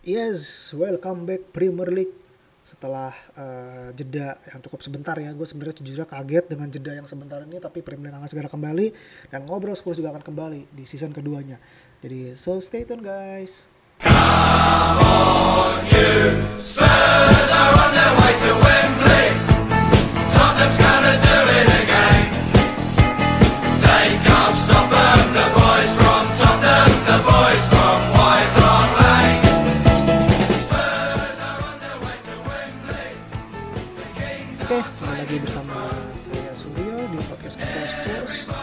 Yes, welcome back Premier League setelah jeda yang cukup sebentar ya. Gue sebenarnya jujur kaget dengan jeda yang sebentar ini, tapi Premier League akan segera kembali dan Ngobrol Spurs juga akan kembali di season keduanya. Jadi so stay tune guys. Come on you Spurs are on their way to Wembley. Tottenham's gonna do it again. They can't stop them. The boys from Tottenham, the boys from White Hart Lane. Oke, kembali lagi bersama saya Suryo di podcast Ngobrol Spurs.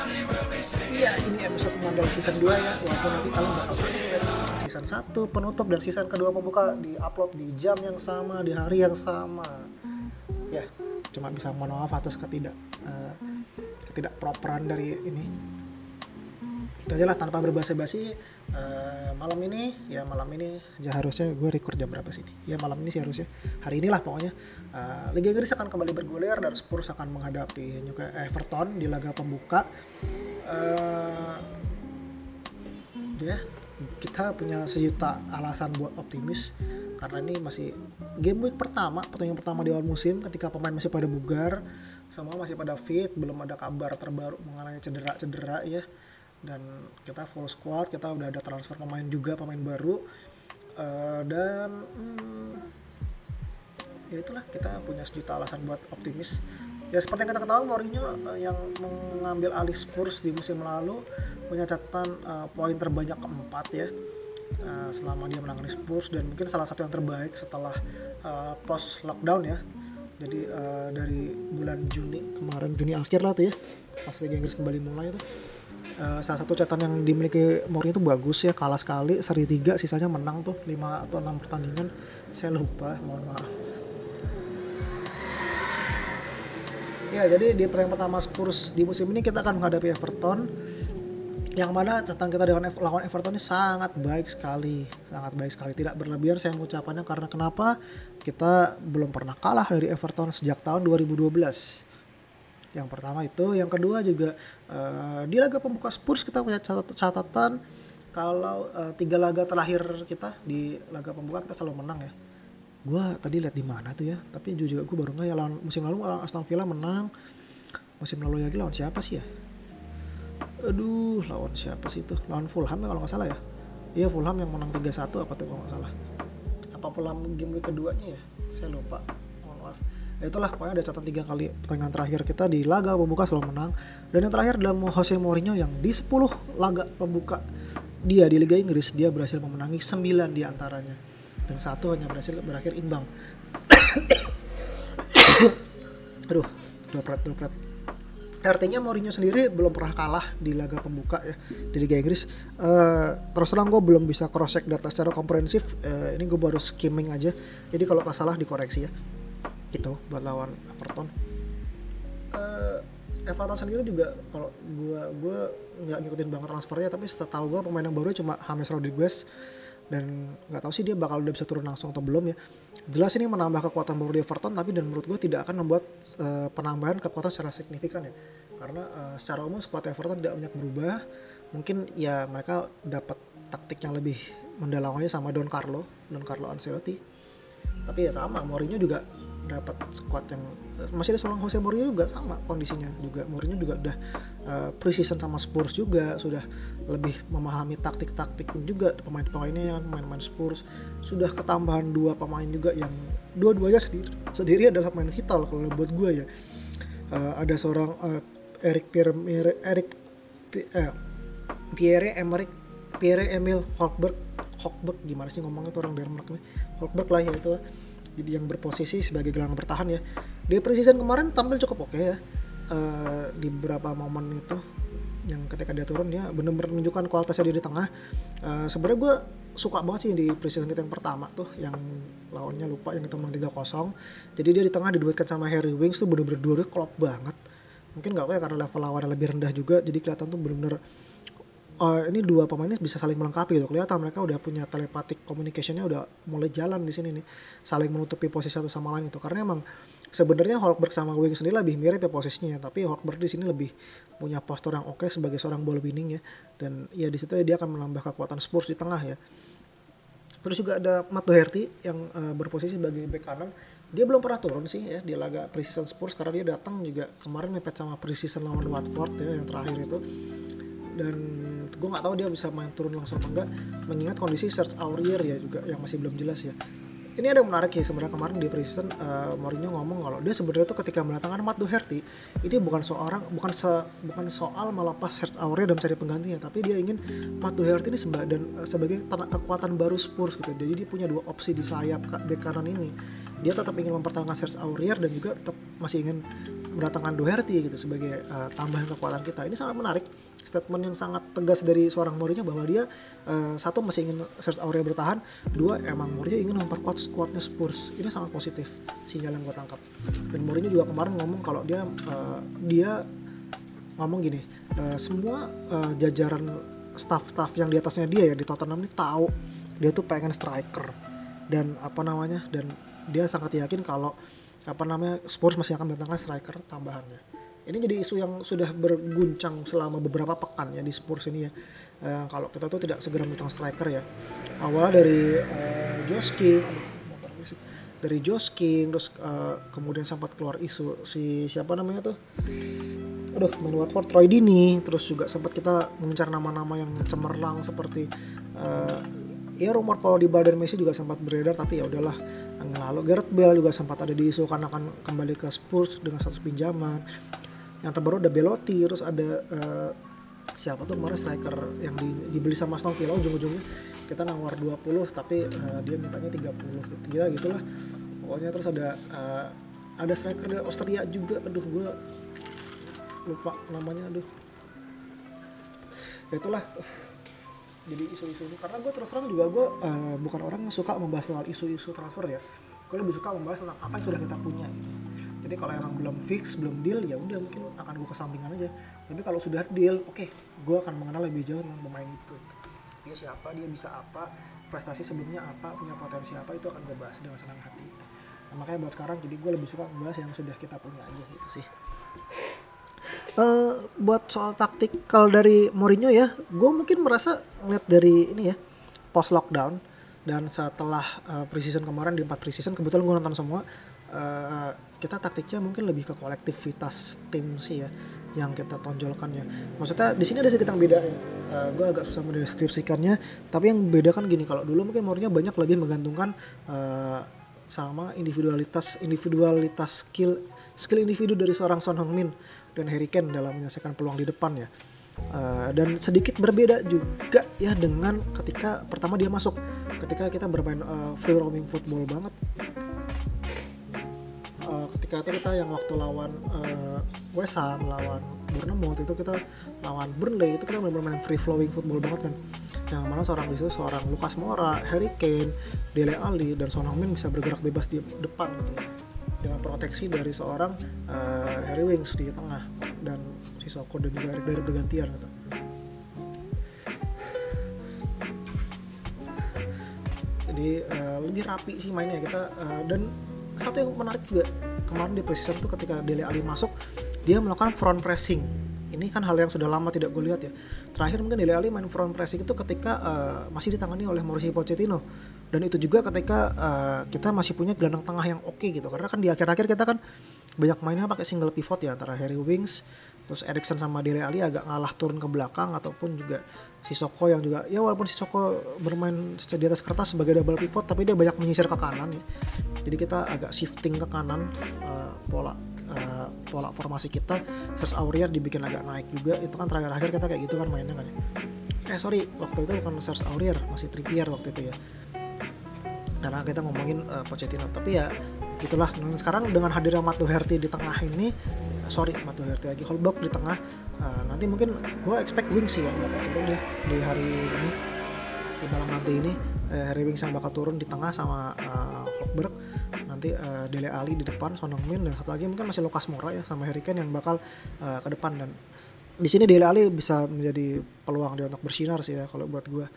Iya, ini episode pemandang season 2 ya. Walaupun nanti kalian bakal lihat season 1 penutup dan season kedua pembuka di-upload di jam yang sama, di hari yang sama. Ya, cuma bisa mohon maaf atas ketidakproperan dari ini. Itu aja lah, tanpa berbasa-basi. Malam ini ya harusnya gue record jam berapa sih ini? Ya malam ini sih harusnya, hari inilah pokoknya. Liga Inggris akan kembali bergulir dan Spurs akan menghadapi Everton di laga pembuka. Kita punya sejuta alasan buat optimis karena ini masih game week pertama, pertandingan pertama di awal musim ketika pemain masih pada bugar, semua masih pada fit, belum ada kabar terbaru mengenai cedera ya. Dan kita full squad, kita udah ada transfer pemain juga, pemain baru, ya itulah, kita punya sejuta alasan buat optimis ya. Seperti yang kita ketahui, Mourinho yang mengambil alih Spurs di musim lalu punya catatan poin terbanyak keempat ya, selama dia menangani Spurs, dan mungkin salah satu yang terbaik setelah post lockdown ya. Jadi dari bulan Juni kemarin, Juni akhir lah tuh ya, pas Liga Inggris kembali mulai tuh. Salah satu catatan yang dimiliki Mourinho itu bagus ya, kalah sekali, seri 3, sisanya menang tuh 5 atau 6 pertandingan. Saya lupa, mohon maaf. Ya, jadi di pertandingan pertama Spurs di musim ini kita akan menghadapi Everton, yang mana catatan kita lawan Everton ini sangat baik sekali, tidak berlebihan saya mengucapkannya, karena kenapa? Kita belum pernah kalah dari Everton sejak tahun 2012. Yang pertama itu, yang kedua juga di laga pembuka Spurs kita punya catatan kalau 3 laga terakhir kita di laga pembuka kita selalu menang ya. Gue tadi lihat di mana tuh ya, tapi juga gue baru nggak ya, lawan musim lalu lawan Aston Villa menang, musim lalu lagi lawan siapa sih ya? Lawan Fulham ya kalau nggak salah ya. Iya Fulham yang menang 3-1 apa tuh kalau nggak salah. Apa Fulham game week keduanya ya? Saya lupa. Mohon maaf. Ya itulah, pokoknya ada catatan 3 kali pertandingan terakhir kita di laga pembuka selalu menang. Dan yang terakhir adalah Jose Mourinho yang di 10 laga pembuka dia di Liga Inggris, dia berhasil memenangi 9 di antaranya. Dan 1 hanya berhasil berakhir imbang. Aduh, dopret. Artinya Mourinho sendiri belum pernah kalah di laga pembuka ya di Liga Inggris. Terus terang gue belum bisa cross check data secara komprehensif. Ini gue baru skimming aja. Jadi kalau salah dikoreksi ya. Itu buat lawan Everton. Everton sendiri juga kalau gue nggak ngikutin banget transfernya, tapi setahu gue pemain yang baru cuma James Rodriguez, dan nggak tahu sih dia bakal udah bisa turun langsung atau belum ya. Jelas ini menambah kekuatan baru di Everton, tapi dan menurut gue tidak akan membuat penambahan kekuatan secara signifikan ya, karena secara umum skuad Everton tidak banyak berubah. Mungkin ya mereka dapat taktik yang lebih mendalamnya sama Don Carlo Ancelotti. Tapi ya sama, Mourinho juga dapat squad yang masih ada seorang Jose Mourinho juga sama kondisinya juga. Mourinho juga udah pre-season sama Spurs juga, sudah lebih memahami taktik-taktik juga pemain-pemainnya, pemain-pemain Spurs. Sudah ketambahan 2 pemain juga yang dua-duanya sendiri adalah pemain vital kalau buat gue ya. Ada seorang Pierre-Emile Højbjerg gimana sih ngomongnya tuh orang Denmark nih. Højbjerg lah ya itu. Jadi yang berposisi sebagai gelandang bertahan ya. Di pre-season kemarin tampil cukup oke ya. Di beberapa momen itu yang ketika dia turun dia benar-benar menunjukkan kualitasnya dia di tengah. Sebenarnya gue suka banget sih di pre-season kita yang pertama tuh, yang lawannya lupa yang kita menang 3-0. Jadi dia di tengah diduetkan sama Harry Winks tuh benar-benar dua klop banget. Mungkin enggak kayak karena level lawannya lebih rendah juga, jadi kelihatan tuh benar-benar ini 2 pemainnya bisa saling melengkapi gitu. Kelihatan mereka udah punya telepathic communication-nya udah mulai jalan di sini nih. Saling menutupi posisi satu sama lain itu. Karena emang sebenarnya Højbjerg sama Wing sendiri lebih mirip ya posisinya, tapi Højbjerg di sini lebih punya postur yang oke sebagai seorang ball winning ya. Dan ya di situ dia akan menambah kekuatan Spurs di tengah ya. Terus juga ada Matt Doherty yang berposisi sebagai bek kanan. Dia belum pernah turun sih ya di laga pre-season Spurs karena dia datang juga kemarin mepet sama pre-season lawan Watford ya yang terakhir itu. Dan gue nggak tahu dia bisa main turun langsung apa enggak mengingat kondisi Serge Aurier ya juga yang masih belum jelas ya. Ini ada yang menarik ya sebenarnya kemarin di pre-season Mourinho ngomong kalau dia sebenarnya tuh ketika mendatangkan Matt Doherty ini bukan soal melepas Serge Aurier dan mencari penggantinya, tapi dia ingin Matt Doherty ini sebagai kekuatan baru Spurs gitu. Jadi dia punya dua opsi di sayap bek kanan ini. Dia tetap ingin mempertahankan Serge Aurier dan juga tetap masih ingin mendatangkan Doherty gitu sebagai tambahan kekuatan kita. Ini sangat menarik. Statement yang sangat tegas dari seorang Mourinho bahwa dia satu masih ingin Serge Aurier bertahan, dua emang Mourinho ingin memperkuat skuadnya Spurs. Ini sangat positif sinyal yang gue tangkap. Dan Mourinho juga kemarin ngomong kalau dia ngomong gini, semua jajaran staff-staff yang di atasnya dia ya di Tottenham ini tahu dia tuh pengen striker dan dia sangat yakin kalau Spurs masih akan mendatangkan striker tambahannya. Ini jadi isu yang sudah berguncang selama beberapa pekan ya di Spurs ini ya. Kalau kita tuh tidak segera mencari striker ya. Awalnya dari Josh King, terus kemudian sempat keluar isu siapa namanya tuh? Main Watford Troy Dini, terus juga sempat kita mengincar nama-nama yang cemerlang seperti rumor Paulo Dybala dan Messi juga sempat beredar, tapi ya udahlah. Lalu Gareth Bale juga sempat ada di isu karena akan kembali ke Spurs dengan status pinjaman. Yang terbaru ada Belotti, terus ada siapa tuh kemarin striker yang dibeli sama Aston Villa ujung-ujungnya kita nawar 20 tapi dia mintanya 30 gitulah pokoknya. Terus ada striker dari Austria juga, gue lupa namanya, itulah jadi isu-isu ini. Karena gue terus terang juga gue bukan orang yang suka membahas soal isu-isu transfer ya. Gue lebih suka membahas tentang apa yang sudah kita punya gitu. Jadi kalau emang belum fix, belum deal, ya udah mungkin akan gue kesampingkan aja. Tapi kalau sudah deal, oke, gue akan mengenal lebih jauh tentang pemain itu. Dia siapa, dia bisa apa, prestasi sebelumnya apa, punya potensi apa, itu akan gue bahas dengan senang hati gitu. Nah, makanya buat sekarang jadi gue lebih suka membahas yang sudah kita punya aja gitu sih. Buat soal taktikal dari Mourinho ya, gue mungkin merasa ngeliat dari ini ya post lockdown dan setelah pre-season kemarin di 4 pre-season kebetulan gue nonton semua, kita taktiknya mungkin lebih ke kolektivitas tim sih ya yang kita tonjolkan ya. Maksudnya di sini ada sedikit yang beda ya. Gue agak susah mendeskripsikannya, tapi yang beda kan gini, kalau dulu mungkin Mourinho banyak lebih menggantungkan sama individualitas skill individu dari seorang Son Heung-min dan Harry Kane dalam menyelesaikan peluang di depan ya. Dan sedikit berbeda juga ya dengan ketika pertama dia masuk, ketika kita bermain free roaming football banget. Ketika itu kita yang waktu lawan West Ham, lawan Bournemouth, itu kita lawan Burnley, itu kita bermain free flowing football banget kan. Yang mana seorang Lucas Moura, Harry Kane, Dele Alli dan Son Heung-min bisa bergerak bebas di depan gitu ya, dengan proteksi dari seorang Harry Winks di tengah dan Sissoko dan juga Eric Dier bergantian gitu. Jadi lebih rapi sih mainnya kita, dan satu yang menarik juga kemarin di pre-season itu ketika Dele Alli masuk dia melakukan front pressing. Ini kan hal yang sudah lama tidak gue lihat ya. Terakhir mungkin Dele Alli main front pressing itu ketika masih ditangani oleh Mauricio Pochettino. Dan itu juga ketika kita masih punya gelandang tengah yang oke gitu. Karena kan di akhir-akhir kita kan banyak mainnya pakai single pivot ya, antara Harry Winks terus Eriksen sama Dele Alli agak ngalah turun ke belakang, ataupun juga Sissoko yang juga ya walaupun Sissoko bermain di atas kertas sebagai double pivot tapi dia banyak menyisir ke kanan ya. Jadi kita agak shifting ke kanan pola formasi kita. Terus Aurier dibikin agak naik juga. Itu kan terakhir-akhir kita kayak gitu kan mainnya kan. Waktu itu bukan Serge Aurier, masih Trippier waktu itu ya. Karena kita ngomongin Pochettino, tapi ya gitulah. Sekarang dengan hadirnya Matt Doherty di tengah ini, Matt Doherty lagi, Højbjerg di tengah, nanti mungkin gue expect Winks sih ya, di hari ini, di malam nanti ini, Harry Winks yang bakal turun di tengah sama Højbjerg, nanti Dele Alli di depan, Son Heung-min, dan satu lagi mungkin masih Lucas Moura ya sama Harry Kane yang bakal ke depan. Dan di sini Dele Alli bisa menjadi peluang dia untuk bersinar sih ya kalau buat gue.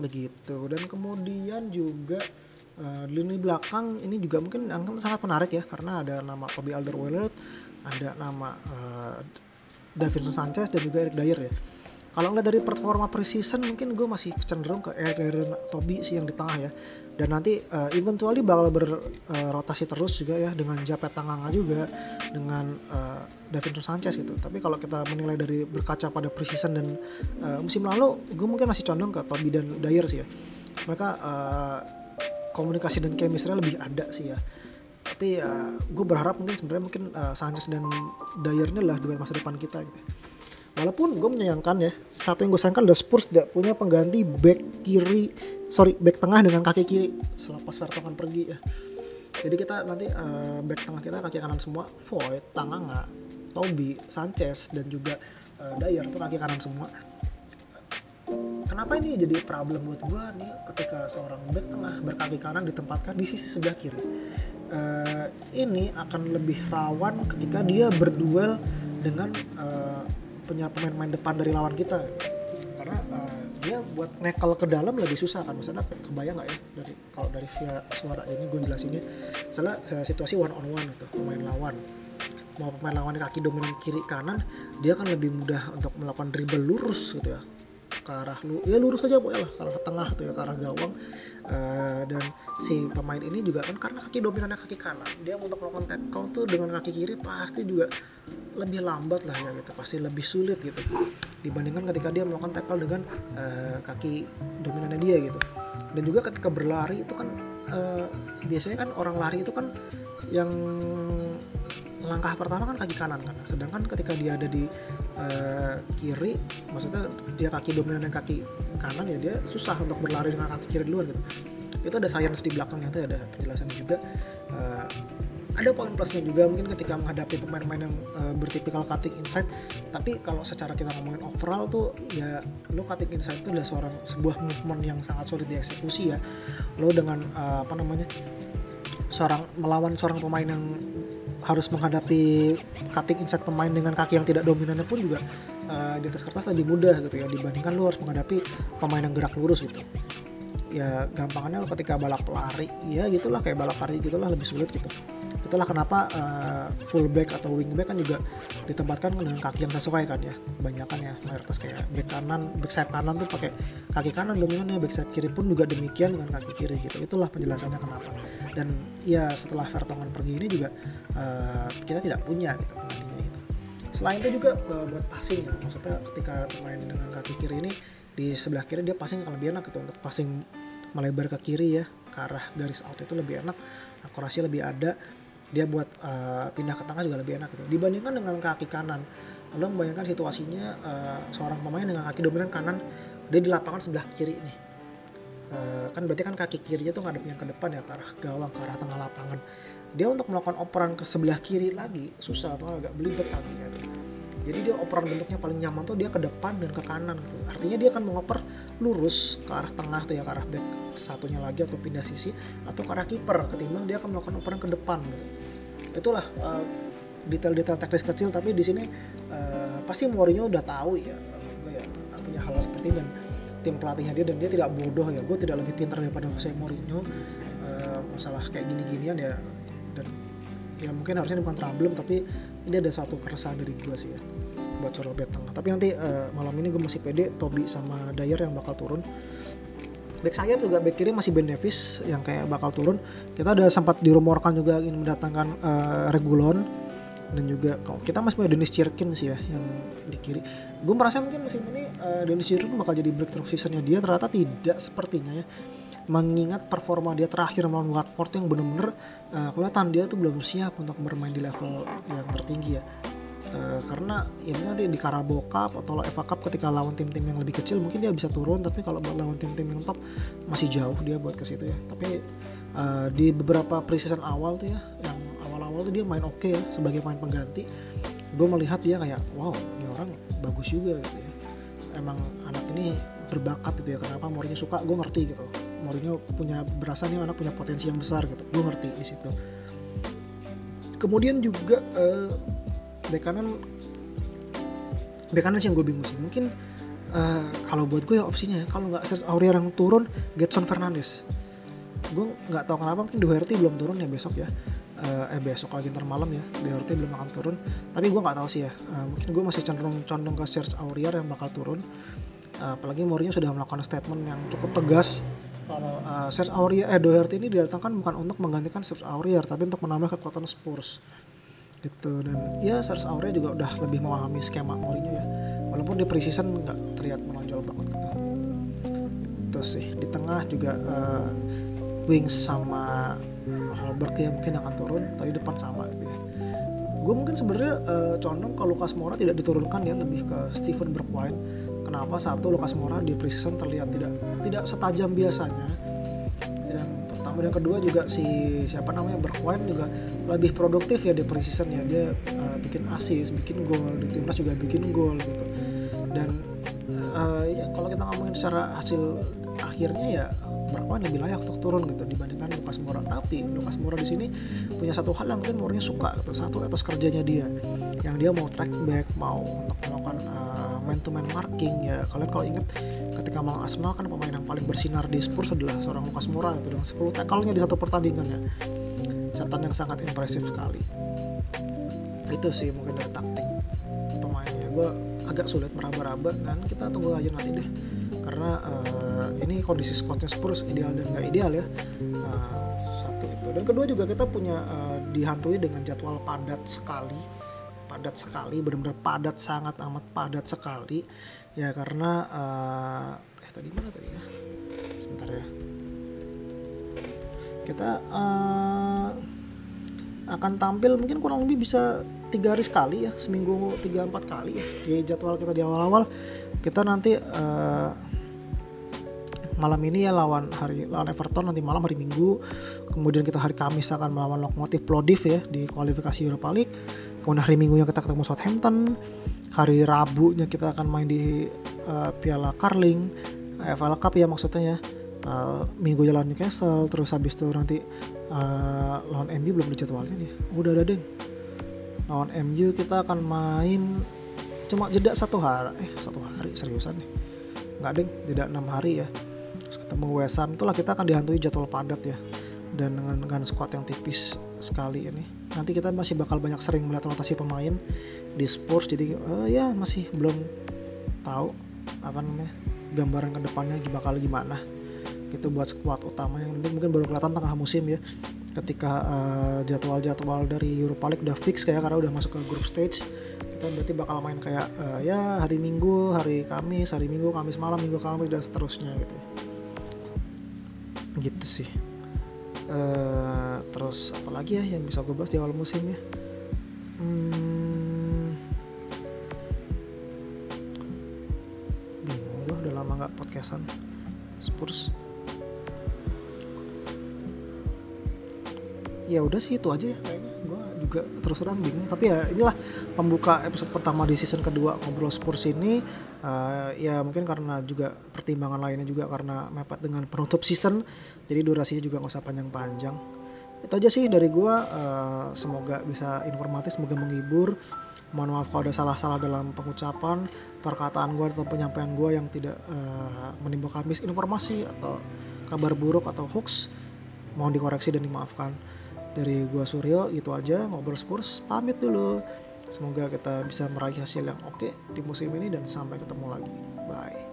Begitu. Dan kemudian juga lini belakang ini juga mungkin anggap sangat menarik ya, karena ada nama Toby Alderweireld, ada nama Davinson Sanchez dan juga Eric Dier ya. Kalau ngeliat dari performa pre-season mungkin gue masih cenderung ke Eric Dier dan Toby sih yang di tengah ya. Dan nanti eventually bakal berrotasi terus juga ya, dengan Japhet Tanganga juga, dengan Davinson Sanchez gitu. Tapi kalau kita menilai dari berkaca pada pre-season dan musim lalu, gue mungkin masih condong ke Toby dan Dier sih ya. Mereka komunikasi dan chemistry lebih ada sih ya. Tapi gue berharap mungkin sebenarnya mungkin Sanchez dan Dier ini lah duet masa depan kita gitu. Walaupun gue menyayangkan ya, satu yang gue sayangkan adalah Spurs tidak punya pengganti back tengah dengan kaki kiri selepas Vertonghen pergi ya. Jadi kita nanti back tengah kita kaki kanan semua, Void, Tanganga, Toby, Sanchez dan juga Dier itu kaki kanan semua. Kenapa ini jadi problem buat gue nih ketika seorang back tengah berkaki kanan ditempatkan di sisi sebelah kiri? Ini akan lebih rawan ketika dia berduel dengan pemain-pemain depan dari lawan kita, karena dia buat nekel ke dalam lebih susah kan. Misalnya kebayang nggak ya kalau dari via suara ini gue jelasinnya, misalnya situasi one on one gitu, pemain lawan kaki dominan kiri kanan, dia kan lebih mudah untuk melakukan dribble lurus gitu ya, ke arah lurus aja pokoknya lah, ke arah tengah gitu ya, ke arah gawang. Dan si pemain ini juga kan karena kaki dominannya kaki kanan, dia untuk melakukan tackle tuh dengan kaki kiri pasti juga lebih lambat lah ya gitu, pasti lebih sulit gitu dibandingkan ketika dia melakukan tackle dengan kaki dominannya dia gitu. Dan juga ketika berlari itu kan biasanya kan orang lari itu kan yang langkah pertama kan kaki kanan kan, sedangkan ketika dia ada di kiri, maksudnya dia kaki dominan dan kaki kanan ya, dia susah untuk berlari dengan kaki kiri duluan gitu. Itu ada science di belakangnya, itu ada penjelasannya juga. Ada poin plusnya juga mungkin ketika menghadapi pemain-pemain yang bertipikal cutting inside, tapi kalau secara kita ngomongin overall tuh ya, lo cutting inside itu adalah sebuah movement yang sangat sulit dieksekusi ya. Lo dengan melawan seorang pemain yang harus menghadapi cutting inside pemain dengan kaki yang tidak dominannya pun juga di atas kertas lebih mudah gitu ya, dibandingkan lu harus menghadapi pemain yang gerak lurus gitu ya. Gampangannya ketika balap lari ya gitulah, kayak balap lari gitulah, lebih sulit gitu. Itulah kenapa fullback atau wingback kan juga ditempatkan dengan kaki yang sesuai kan ya, kebanyakan ya mayoritas kayak back sayap kanan tuh pakai kaki kanan dominannya, back sayap kiri pun juga demikian dengan kaki kiri gitu. Itulah penjelasannya kenapa. Dan ya setelah Vertonghen pergi ini juga kita tidak punya gitu pemainnya gitu. Selain itu juga buat passing ya, maksudnya ketika pemain dengan kaki kiri ini di sebelah kiri, dia passing akan lebih enak gitu, untuk passing melebar ke kiri ya, ke arah garis out itu lebih enak, akurasi lebih ada. Dia buat pindah ke tengah juga lebih enak gitu. Dibandingkan dengan kaki kanan, lo membayangkan situasinya seorang pemain dengan kaki dominan kanan, dia di lapangan sebelah kiri nih, kan berarti kan kaki kirinya tuh ngadepnya ke depan ya, ke arah gawang, ke arah tengah lapangan. Dia untuk melakukan operan ke sebelah kiri lagi susah, atau agak belibet kakinya gitu. Jadi dia operan bentuknya paling nyaman tuh dia ke depan dan ke kanan gitu. Artinya dia akan mengoper lurus ke arah tengah tuh ya, ke arah back satunya lagi atau pindah sisi, atau ke arah kiper, ketimbang dia akan melakukan operan ke depan gitu. Itulah detail-detail teknis kecil, tapi di sini pasti Mourinho udah tahu ya, punya hal seperti dan tim pelatihnya dia, dan dia tidak bodoh ya. Gue tidak lebih pintar daripada Jose Mourinho masalah kayak gini-ginian ya. Dan ya mungkin harusnya bukan problem, tapi ini ada suatu keresahan dari gue sih ya buat soal back tengah. Tapi nanti malam ini gue masih pede Toby sama Dier yang bakal turun. Back sayap juga, back kiri masih Ben Davies yang kayak bakal turun. Kita ada sempat dirumorkan juga ingin mendatangkan Reguilon, dan juga kita masih punya Dennis Cirkin sih ya yang di kiri. Gue merasa mungkin musim ini Dennis Cirkin bakal jadi breakthrough seasonnya dia, ternyata tidak sepertinya ya, mengingat performa dia terakhir melawan Watford yang benar-benar kelihatan dia tuh belum siap untuk bermain di level yang tertinggi ya. Karena ya nanti di Carabao Cup atau FA Cup ketika lawan tim-tim yang lebih kecil mungkin dia bisa turun, tapi kalau lawan tim-tim yang top masih jauh dia buat ke situ ya. Tapi di beberapa pre-season awal tuh ya, yang awal-awal tuh dia main oke ya sebagai pemain pengganti. Gue melihat dia kayak wow, ini orang bagus juga gitu ya, emang anak ini berbakat gitu ya, kenapa Mourinho suka, gue ngerti gitu. Mourinho berasa nih anak punya potensi yang besar gitu, gue ngerti di situ. Kemudian juga bek kanan sih yang gue bingung sih. Mungkin kalau buat gue ya opsinya ya, kalau nggak Serge Aurier yang turun, Gedson Fernandes. Gue nggak tahu kenapa, mungkin Doherty belum turun ya besok ya. besok aja ntar malam ya, Doherty belum akan turun. Tapi gue nggak tahu sih ya, mungkin gue masih condong ke Serge Aurier yang bakal turun. Apalagi Mourinho sudah melakukan statement yang cukup tegas. Kalau Serge Aurier, Doherty ini didatangkan bukan untuk menggantikan Serge Aurier, tapi untuk menambah kekuatan Spurs gitu. Dan ya Serge Aurier juga udah lebih memahami skema Mourinho ya, walaupun di pre-season nggak terlihat menonjol banget gitu. Itu sih. Di tengah juga Winks sama Højbjerg ya mungkin akan turun, tapi depan sama gitu ya. Gue mungkin sebenarnya condong ke Lucas Moura tidak diturunkan ya, lebih ke Steven Bergwijn. Kenapa? Satu, Lucas Moura di pre-season terlihat tidak setajam biasanya. Yang pertama, dan kedua juga siapa namanya Bergwijn juga lebih produktif ya di pre-season ya. Dia bikin assist, bikin gol, di timnas juga bikin gol gitu. Dan ya kalau kita ngomongin secara hasil akhirnya ya Bergwijn lebih layak untuk turun gitu dibandingkan Lucas Moura. Tapi Lucas Moura di sini punya satu hal yang mungkin Mourinho suka gitu. Satu, etos kerjanya dia, yang dia mau track back, mau untuk melakukan man-to-man marking ya. Kalian kalau ingat ketika melawan Arsenal kan pemain yang paling bersinar di Spurs adalah seorang Lucas Moura itu dengan 10 tackle-nya di satu pertandingan ya. Catatan yang sangat impresif sekali. Itu sih mungkin dari taktik pemainnya. Gue agak sulit meraba-raba dan kita tunggu aja nanti deh. Karena ini kondisi squadnya Spurs ideal dan nggak ideal ya. Satu itu. Dan kedua juga kita punya dihantui dengan jadwal padat sekali, benar-benar padat, sangat amat padat sekali ya, karena tadi mana tadi ya, sebentar ya, kita akan tampil mungkin kurang lebih bisa 3 hari sekali ya, seminggu 3-4 kali ya di jadwal kita. Di awal-awal kita nanti malam ini ya lawan Everton, nanti malam hari Minggu. Kemudian kita hari Kamis akan melawan Lokomotif Plovdiv ya di kualifikasi Europa League. Kemudian hari Minggunya kita ketemu Southampton. Hari Rabunya kita akan main di Piala Carling, EFL Cup ya maksudnya ya. Minggunya lawan Newcastle, terus habis itu nanti lawan MU belum dijadwalnya nih. Udah ada deh. Lawan MU kita akan main cuma jeda 1 hari. 1 hari seriusan nih. Enggak deh, jeda 6 hari ya. Ketemu West Ham, itulah kita akan dihantui jadwal padat ya, dan dengan skuad yang tipis sekali ini. Nanti kita masih bakal banyak sering melihat rotasi pemain di Spurs, jadi ya masih belum tahu apa namanya gambaran kedepannya bakal gimana gitu buat skuad utama yang mungkin baru kelihatan tengah musim ya, ketika jadwal-jadwal dari Europa League udah fix kayak karena udah masuk ke group stage. Kita berarti bakal main kayak ya hari Minggu, hari Kamis, hari Minggu, Kamis malam, Minggu, Kamis, dan seterusnya gitu sih. Terus apalagi ya yang bisa gue bahas di awal musim ya. Bingung gue, udah lama nggak podcastan Spurs. Ya udah sih itu aja ya. Gue juga terus terang bingung. Tapi ya inilah pembuka episode pertama di season kedua Ngobrol Spurs ini. Ya mungkin karena juga pertimbangan lainnya juga karena mepet dengan penutup season, jadi durasinya juga gak usah panjang-panjang. Itu aja sih dari gue. Semoga bisa informatif, semoga menghibur. Mohon maaf kalau ada salah-salah dalam pengucapan, perkataan gue atau penyampaian gue yang tidak menimbulkan misinformasi atau kabar buruk atau hoax. Mohon dikoreksi dan dimaafkan. Dari gue Suryo, itu aja Ngobrol Spurs, pamit dulu. Semoga kita bisa meraih hasil yang oke di musim ini, dan sampai ketemu lagi. Bye.